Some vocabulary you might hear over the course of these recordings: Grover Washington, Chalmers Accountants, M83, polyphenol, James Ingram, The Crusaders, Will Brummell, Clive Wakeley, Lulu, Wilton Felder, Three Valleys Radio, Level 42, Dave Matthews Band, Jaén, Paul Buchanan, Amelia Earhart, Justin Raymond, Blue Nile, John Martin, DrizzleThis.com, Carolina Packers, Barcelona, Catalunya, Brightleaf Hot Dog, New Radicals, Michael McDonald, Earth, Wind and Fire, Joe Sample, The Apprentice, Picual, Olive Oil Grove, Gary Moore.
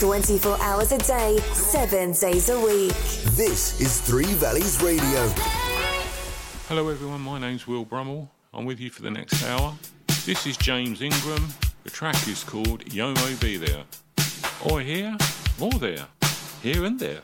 24 hours a day, 7 days a week. This is Three Valleys Radio. Hello everyone, my name's Will Brummell. I'm with you for the next hour. This is James Ingram. The track is called Yomo Be There. Or here, or there, here and there.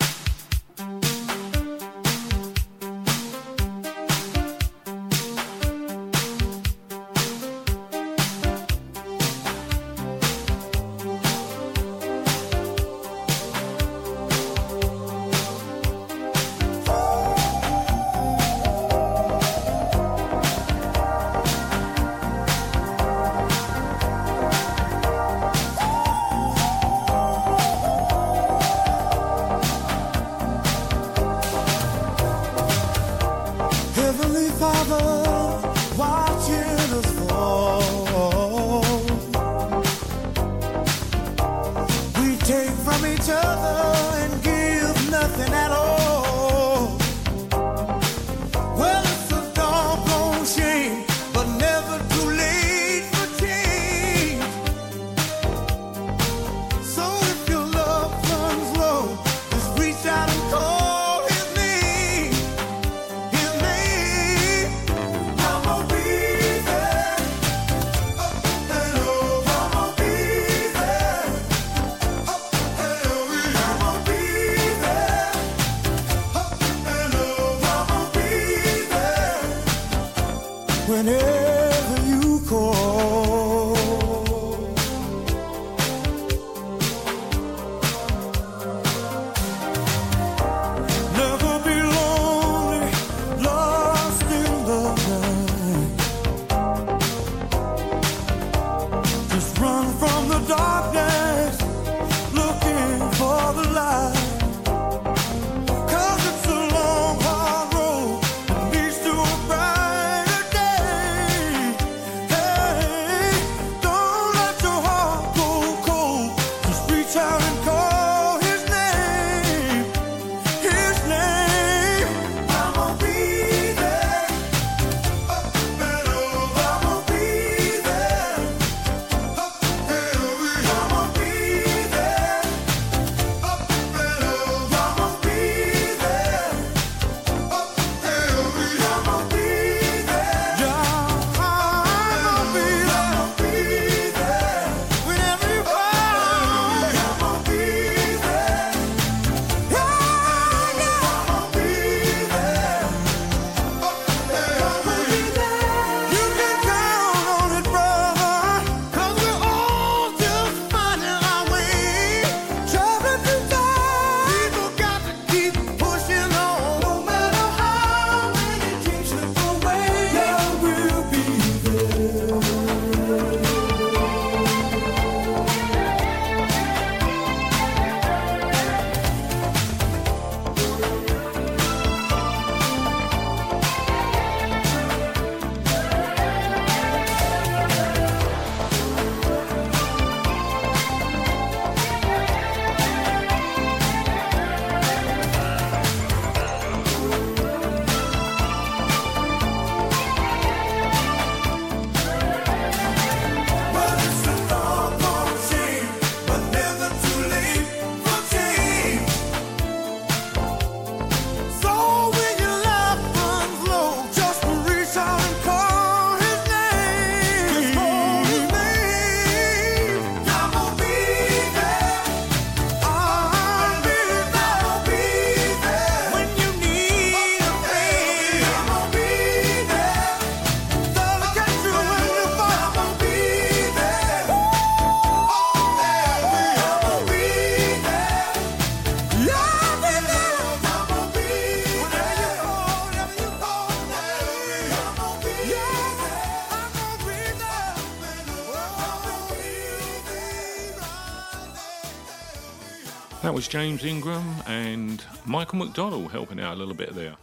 That was James Ingram and Michael McDonald helping out a little bit there. A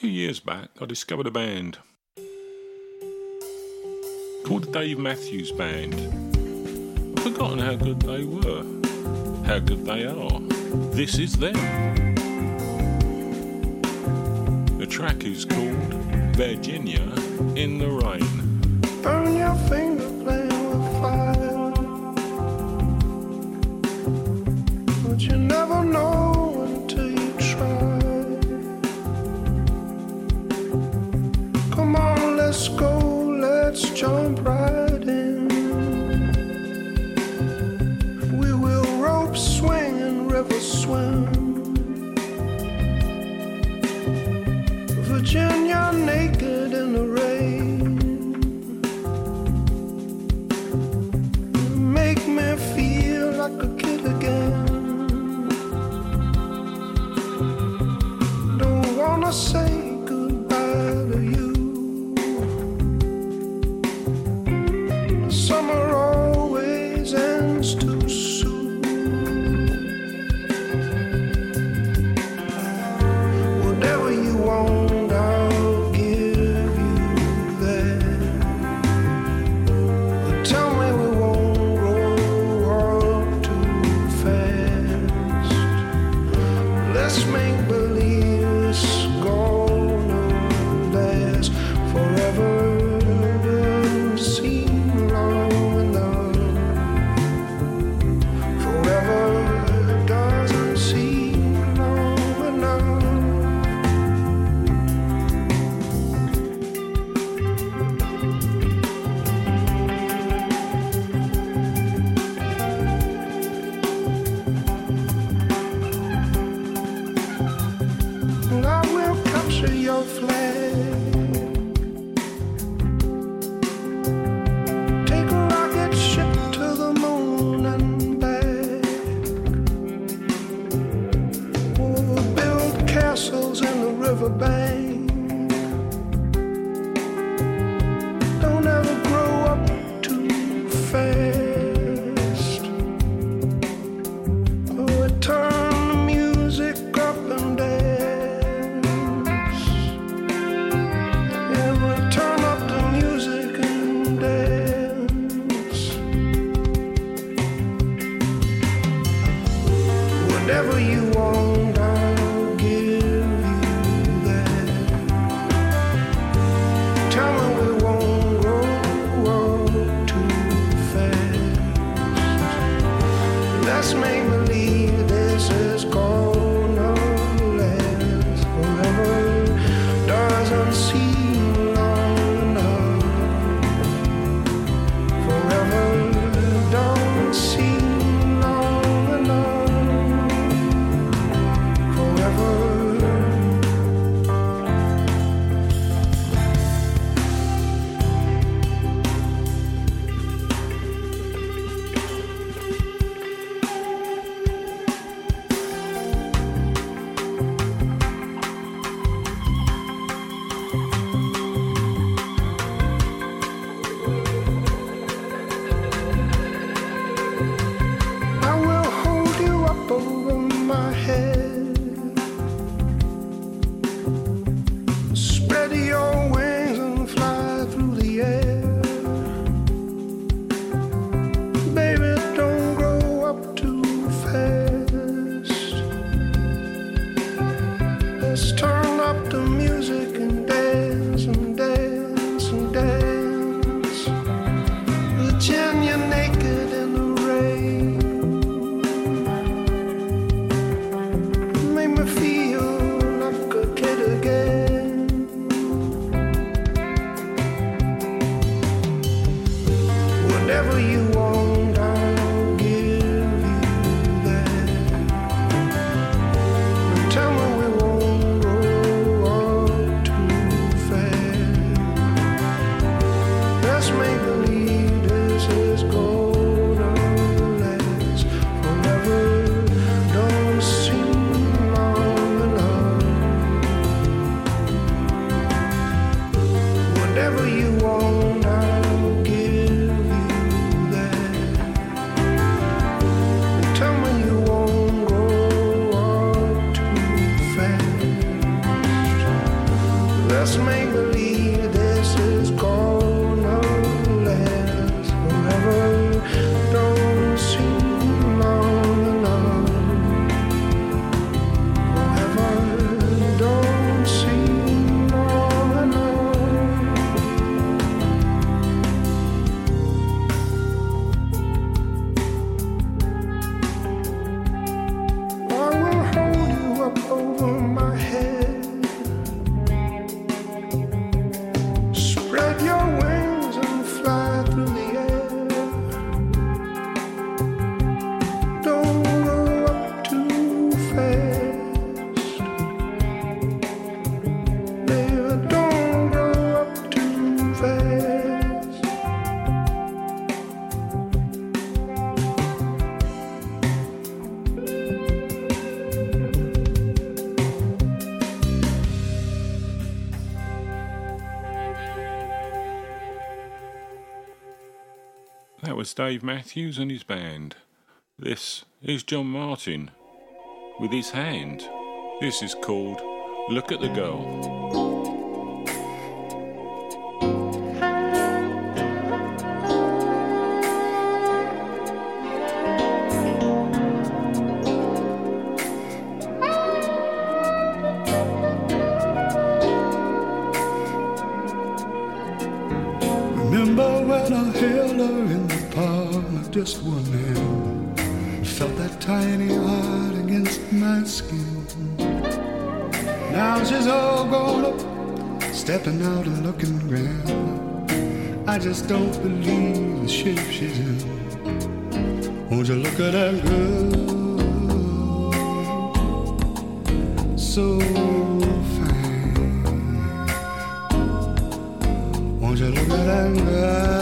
few years back, I discovered a band called the Dave Matthews Band. I've forgotten how good they were, how good they are. This is them. The track is called Virginia in the Rain. Burn your finger, play with fire. was Dave Matthews and his band. This is John Martin with his hand. This is called Look at the Girl. Just one hand, felt that tiny heart against my skin. Now she's all grown up, stepping out and looking grand. I just don't believe the shape she's in. Won't you look at that girl, so fine. Won't you look at that girl.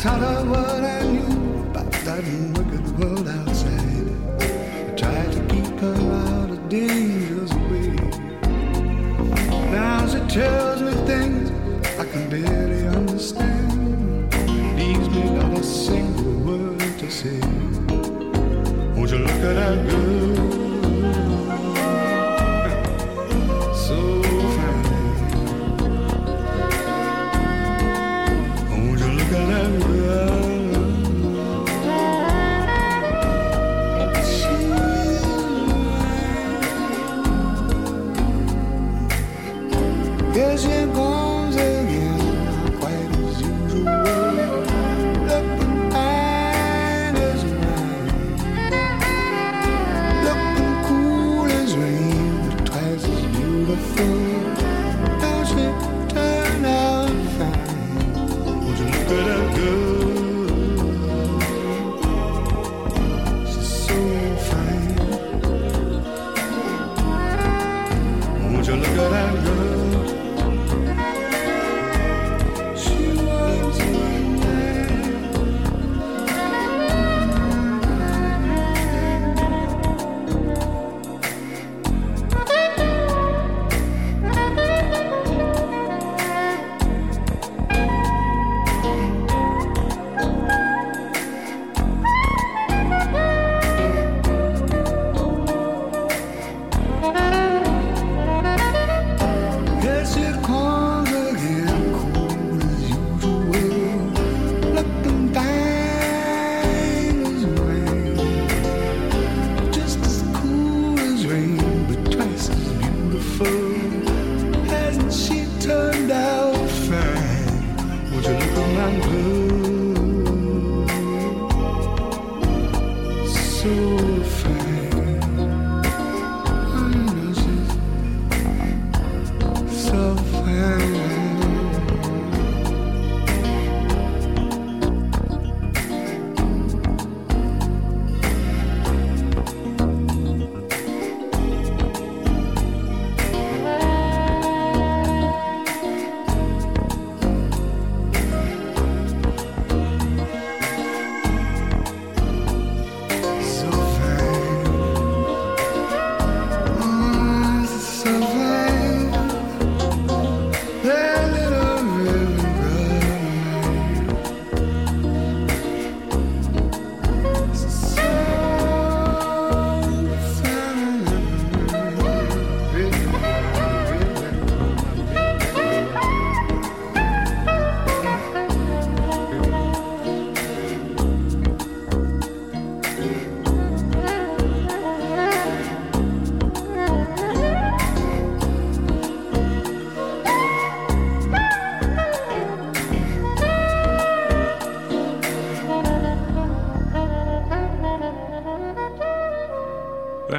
Taught her what I knew about that wicked world outside. I tried to keep her out of danger's way. Now she tells me things I can barely understand. Leaves me not a single word to say. Won't you look at that girl? So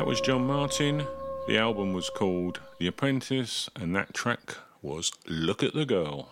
was John Martin. The album was called The Apprentice, and that track was Look at the Girl.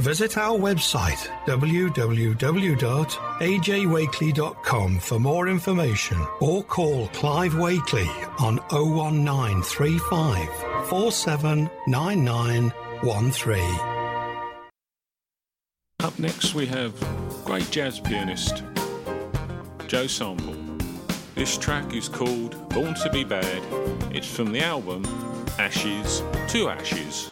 Visit our website, www.ajwakeley.com, for more information, or call Clive Wakeley on 01935 479913. Up next we have great jazz pianist Joe Sample. This track is called Born to Be Bad. It's from the album Ashes to Ashes.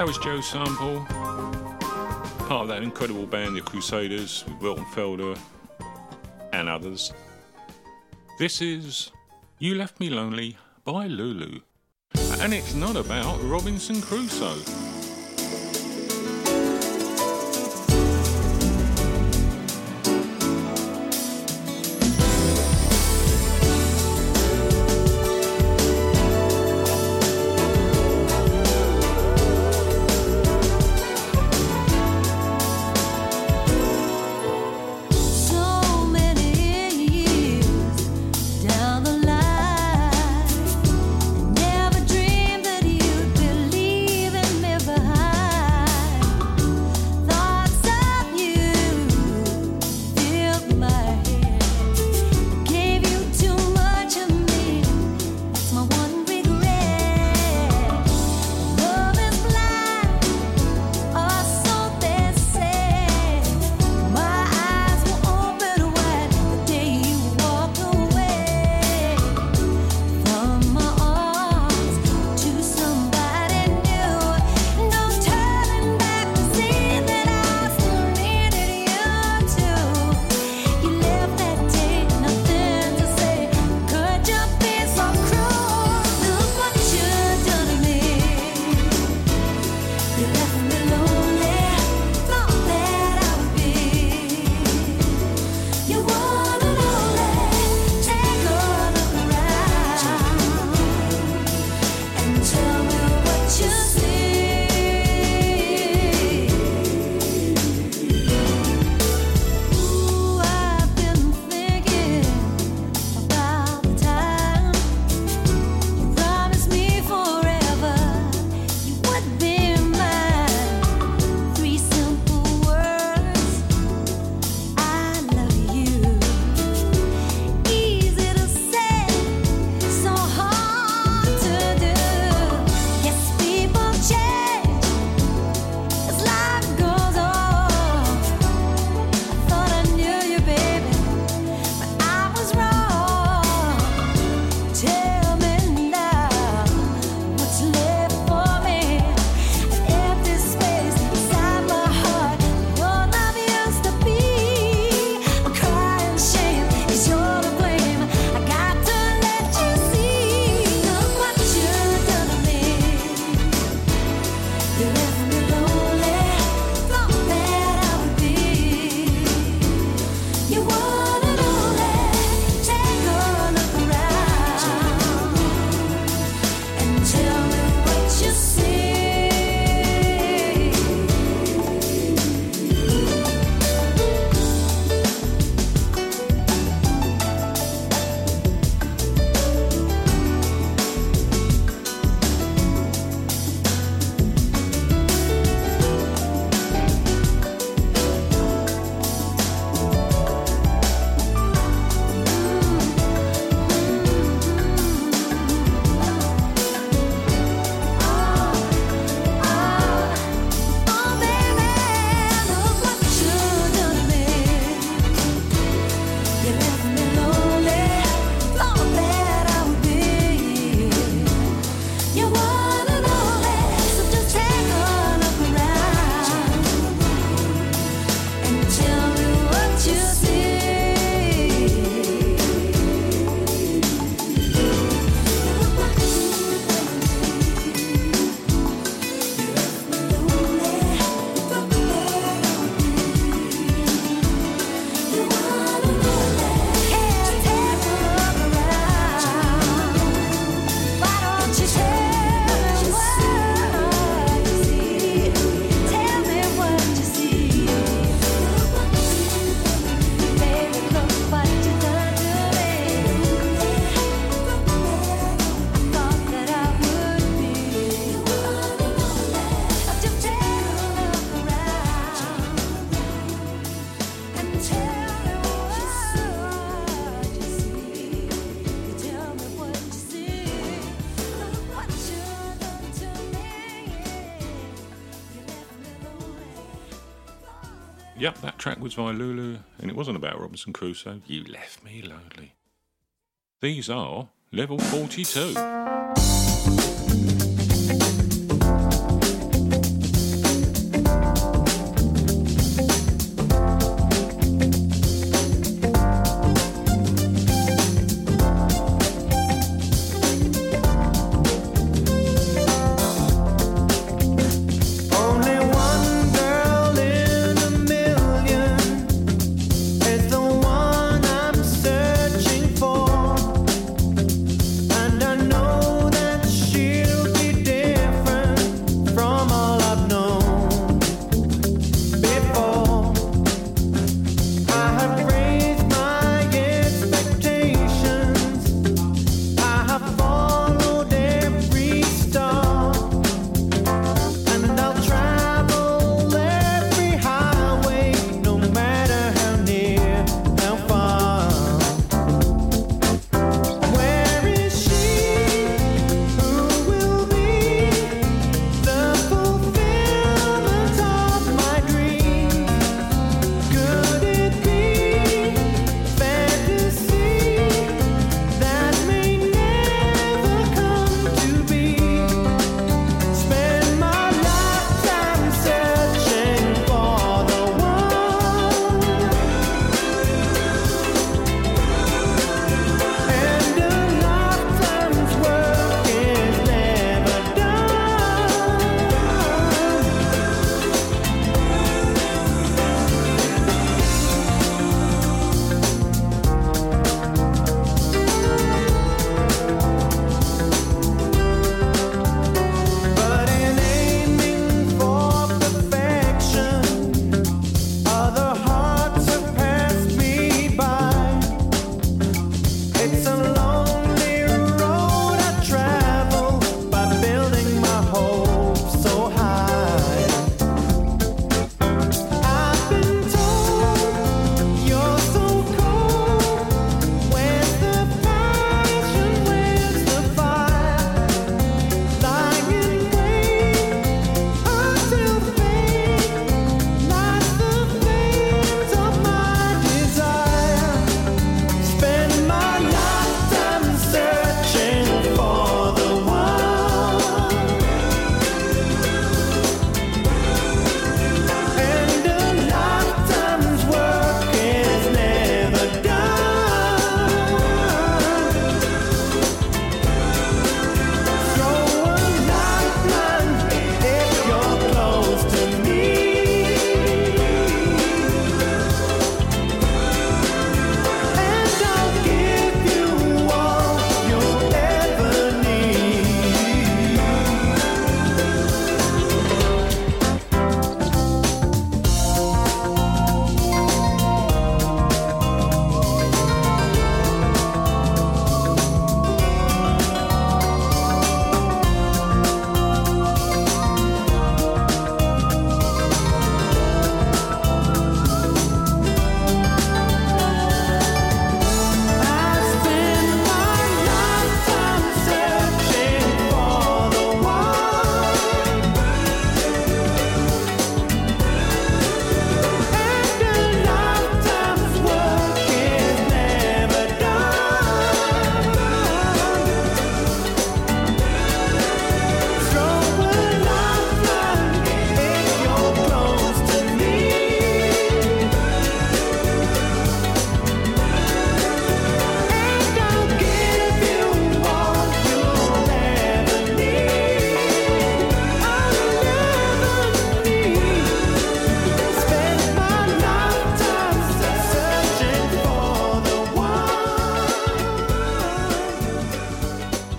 That was Joe Sample, part of that incredible band, The Crusaders, with Wilton Felder and others. This is You Left Me Lonely by Lulu, and it's not about Robinson Crusoe. Yep, that track was by Lulu, and it wasn't about Robinson Crusoe. You left me lonely. These are Level 42.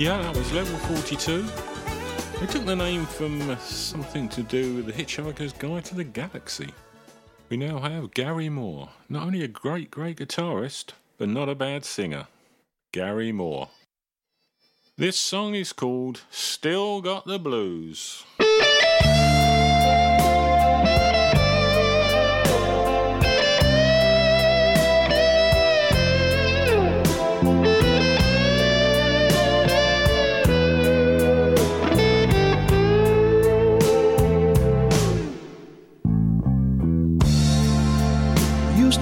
Yeah, that was Level 42. They took the name from something to do with The Hitchhiker's Guide to the Galaxy. We now have Gary Moore, not only a great, great guitarist, but not a bad singer. Gary Moore. This song is called Still Got the Blues. Used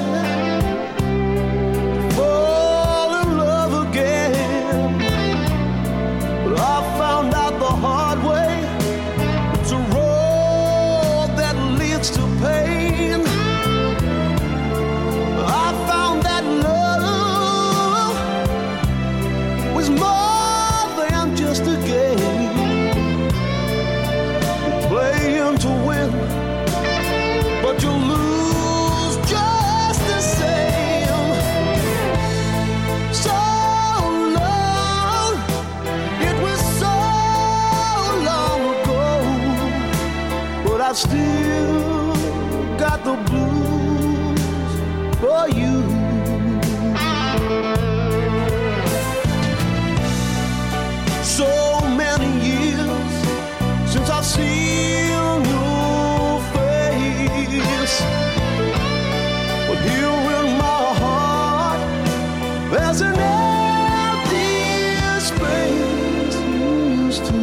I've still got the blues for you. So many years since I've seen your face, but here in my heart there's an empty space used to be.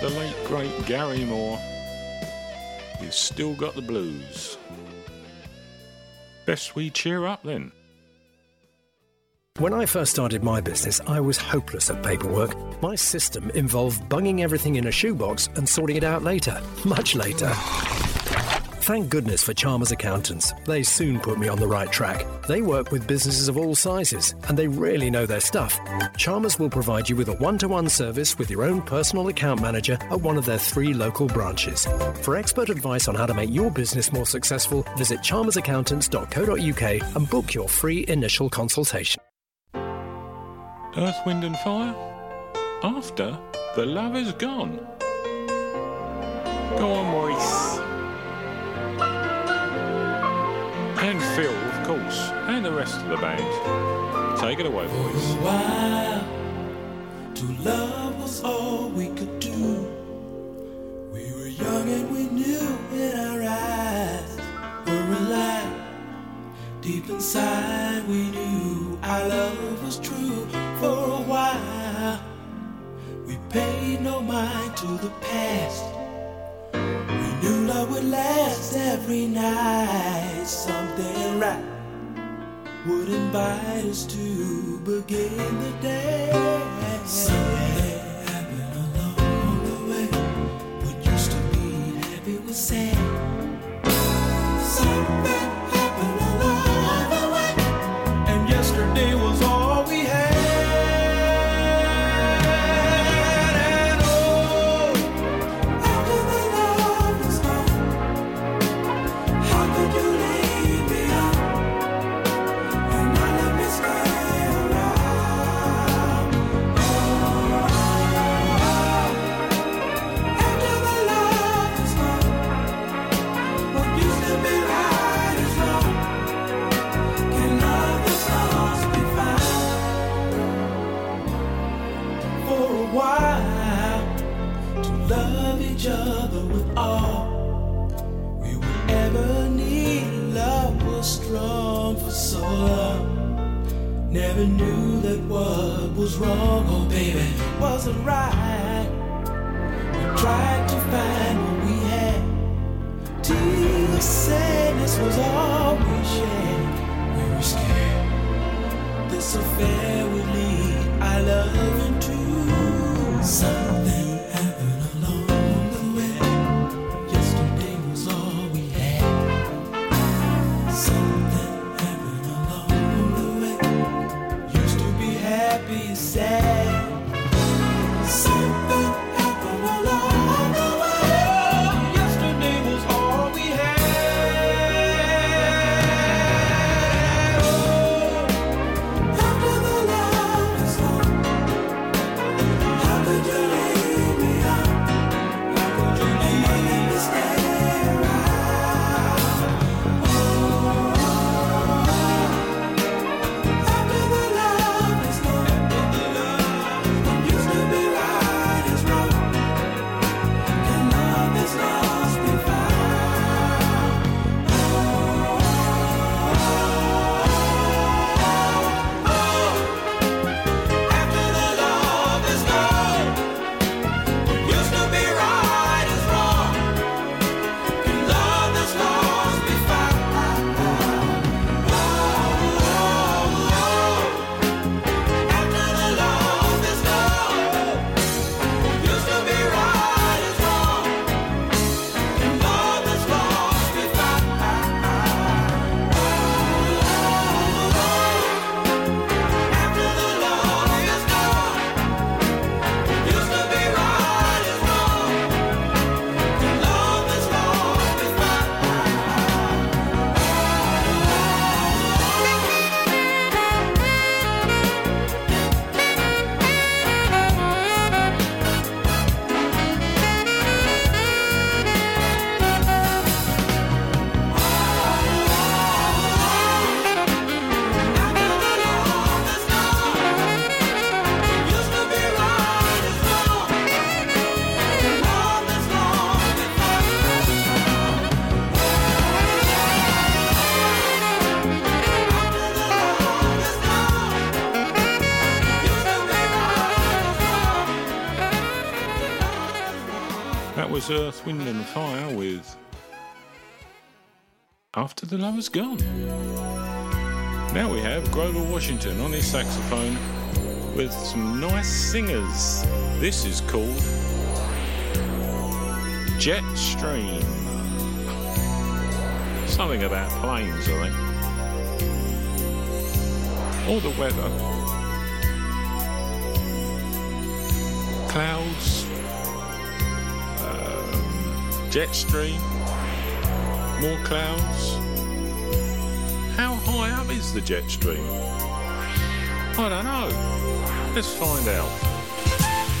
The late, great Gary Moore. You've still got the blues. Best we cheer up then. When I first started my business, I was hopeless at paperwork. My system involved bunging everything in a shoebox and sorting it out later, much later. Thank goodness for Chalmers Accountants. They soon put me on the right track. They work with businesses of all sizes, and they really know their stuff. Chalmers will provide you with a one-to-one service with your own personal account manager at one of their 3 local branches. For expert advice on how to make your business more successful, visit chalmersaccountants.co.uk and book your free initial consultation. Earth, Wind and Fire? after the love is gone. Go on, Maurice. And Phil, of course, and the rest of the band. Take it away, boys. For a while, to love was all we could do. We were young and we knew in our eyes were alive. Deep inside we knew our love was true. For a while, we paid no mind to the past. We knew love would last every night. Something right would invite us to begin the day. Something happened along the way. What used to be happy was sad. Something happened along the way, and yesterday was all we had. Other with all we would ever need. Love was strong for so long. Never knew that what was wrong, oh baby, wasn't right. We tried to find what we had. Till the sadness was all we shared. We were scared this affair would lead our love into something. Earth, Wind and Fire with After the Love Is Gone. Now we have Grover Washington on his saxophone with some nice singers. This is called Jet Stream. Something about planes, I think. Or the weather. Clouds. Jet stream, more clouds. How high up is the jet stream? I don't know. Let's find out.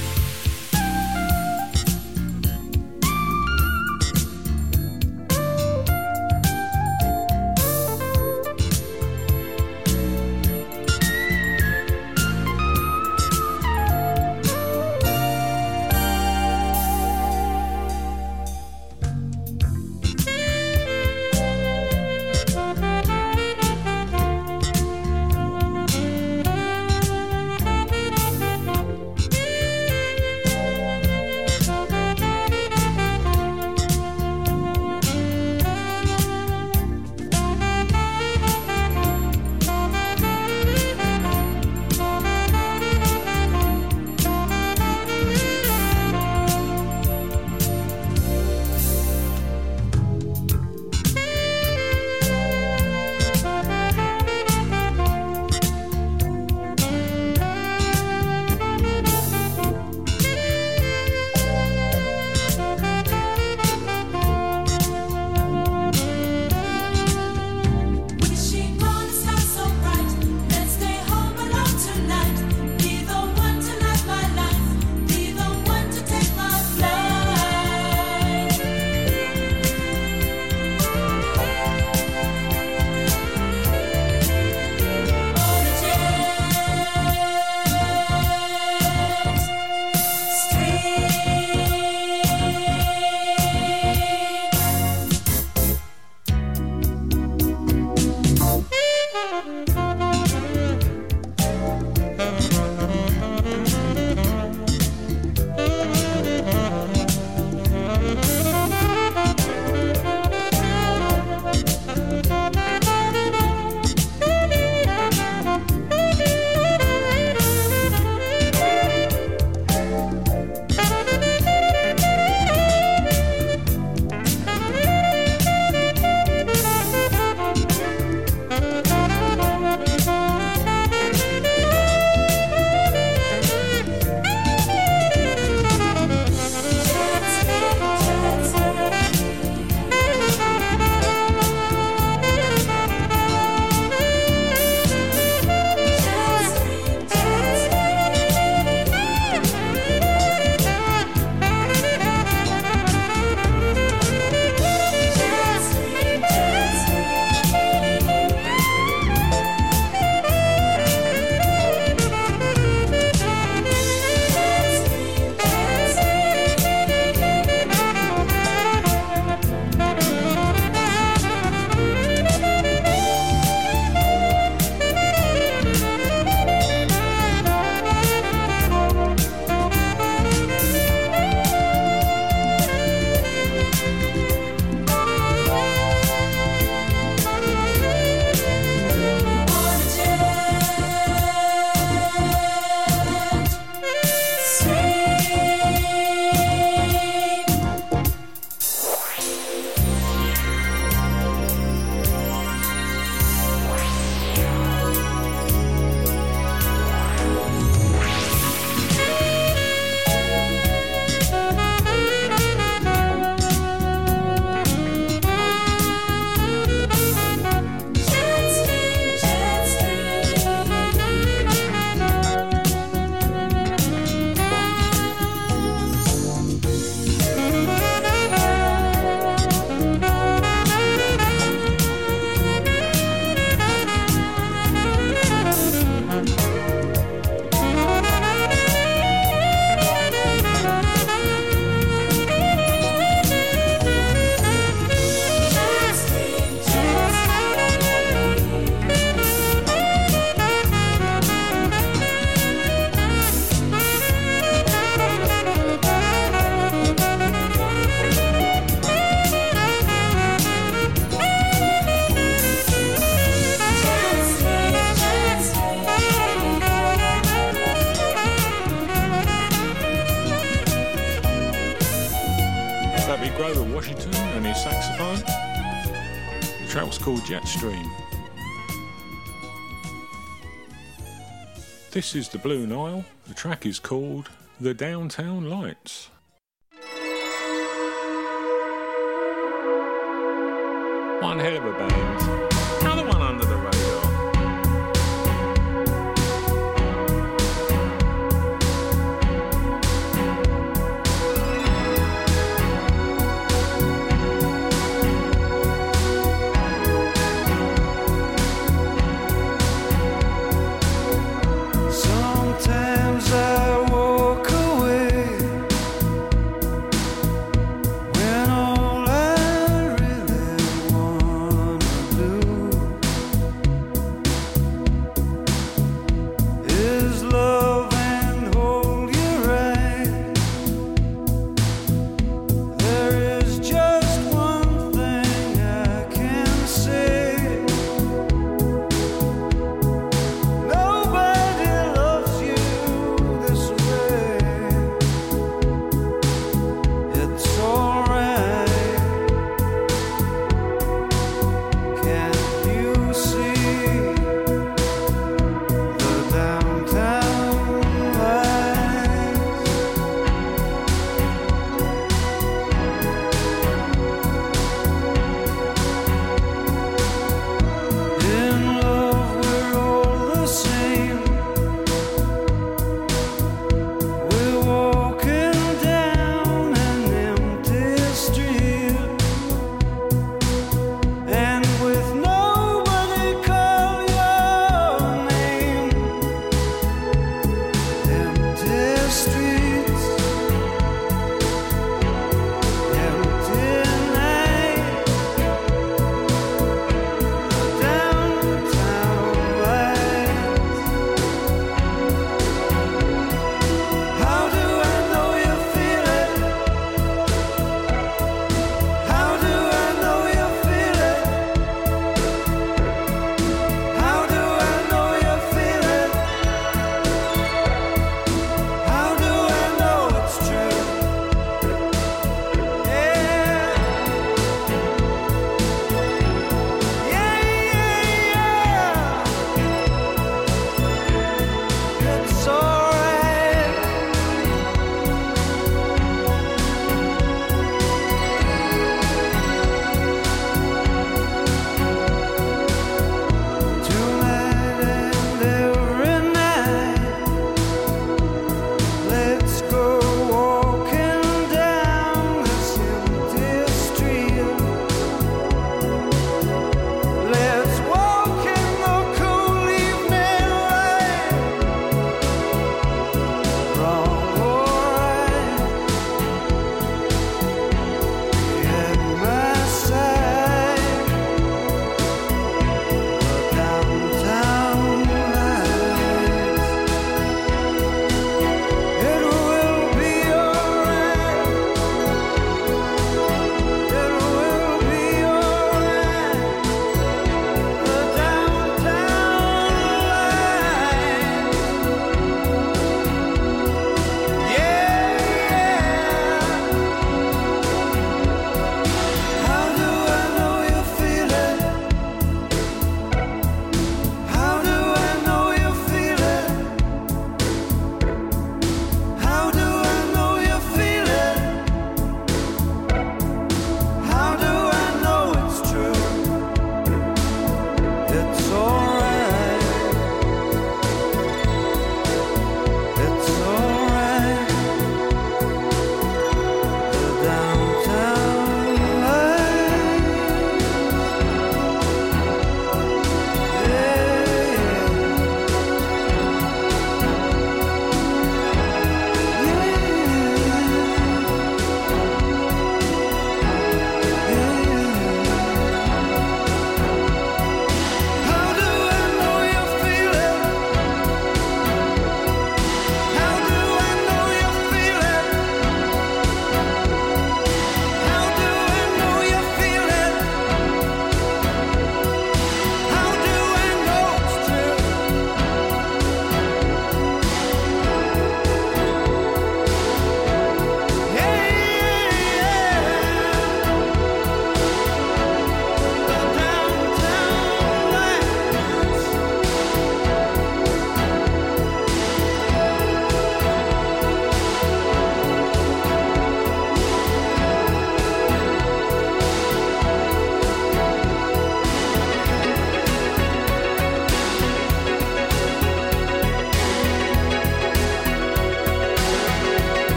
be Grover Washington and his saxophone. The track was called Jet Stream. This is the Blue Nile. The track is called The Downtown Lights. One hell of a band. Another one under the radar.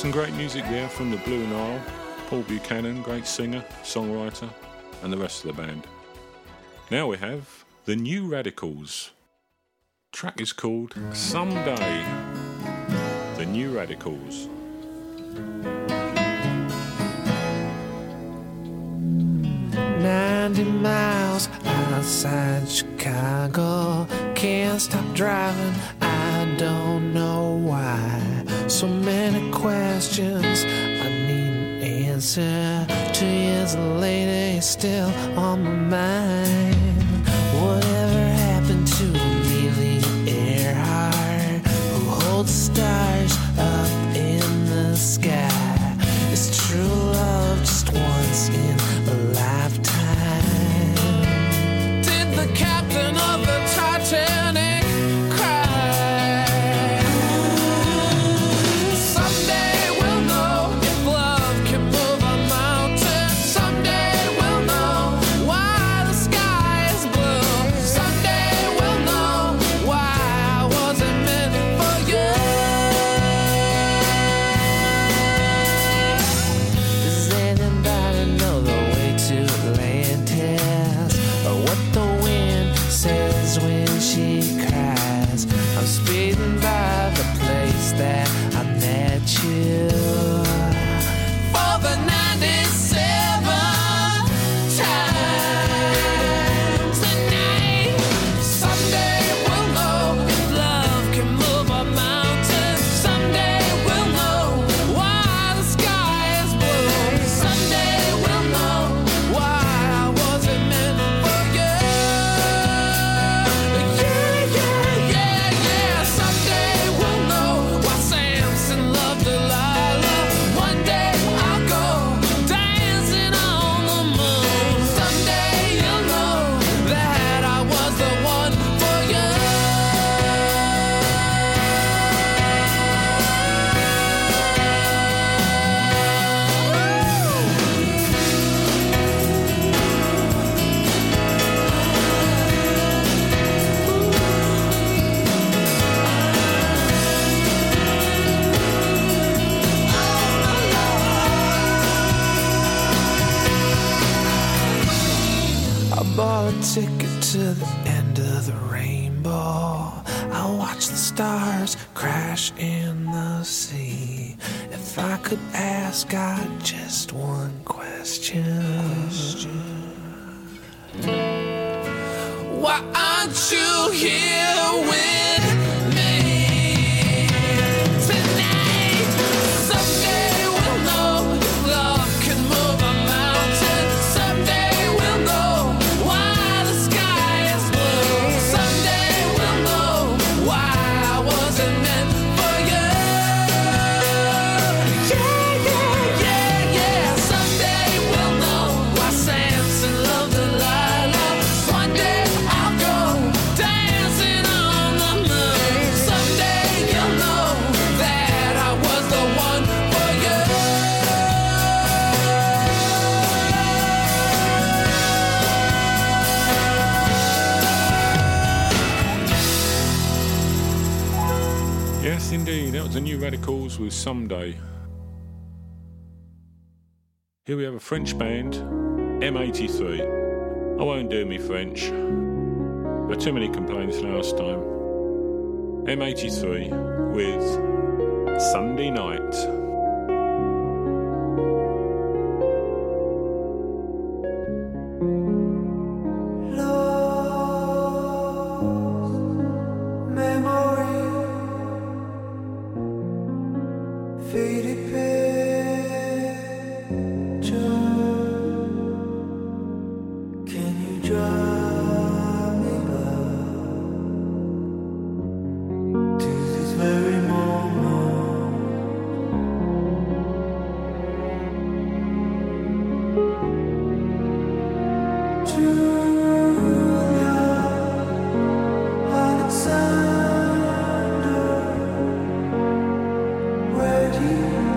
Some great music there from the Blue Nile, Paul Buchanan, great singer, songwriter, and the rest of the band. Now we have the New Radicals. Track is called Someday. The New Radicals. $90 outside Chicago, can't stop driving, I don't know why. So many questions I need an answer. 2 years later, you're still on my mind. Whatever happened to Amelia Earhart, who holds stars up in the sky? Is true love just once in a lifetime? Did the captain of the Titanic ticket to the end of the rainbow. I watch the stars crash in the sea. If I could ask God just one question, why aren't you here with me? The New Radicals with Someday. Here we have a French band, M83. I won't do me French. There were too many complaints last time. M83 with Sunday Night. Thank you.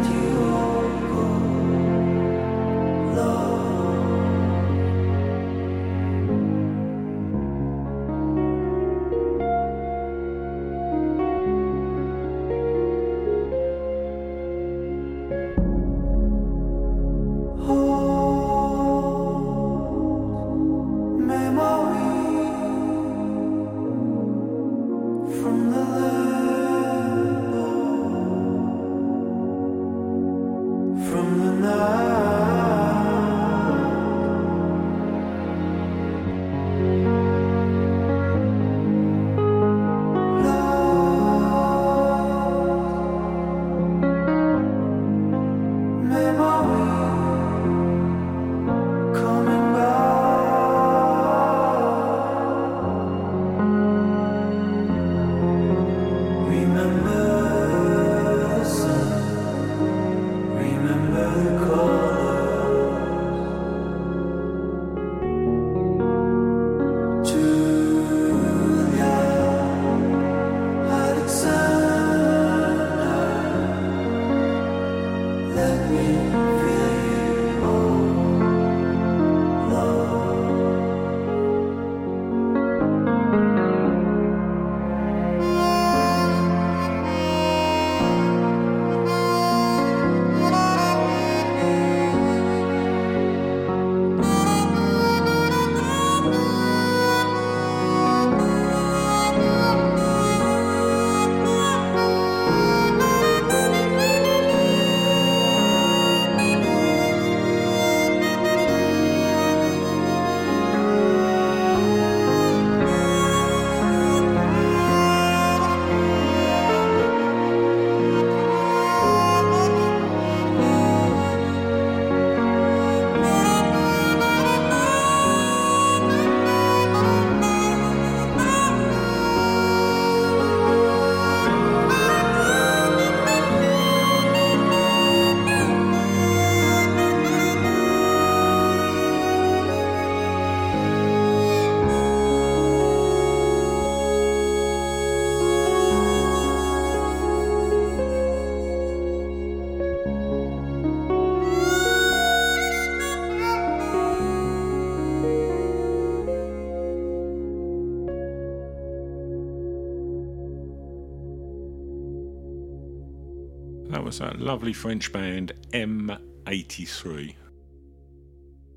That was that lovely French band M83. The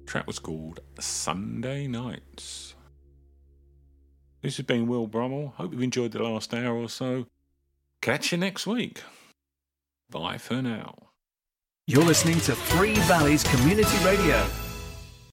track was called Sunday Nights. This has been Will Brummell. Hope you've enjoyed the last hour or so. Catch you next week. Bye for now. You're listening to Three Valleys Community Radio.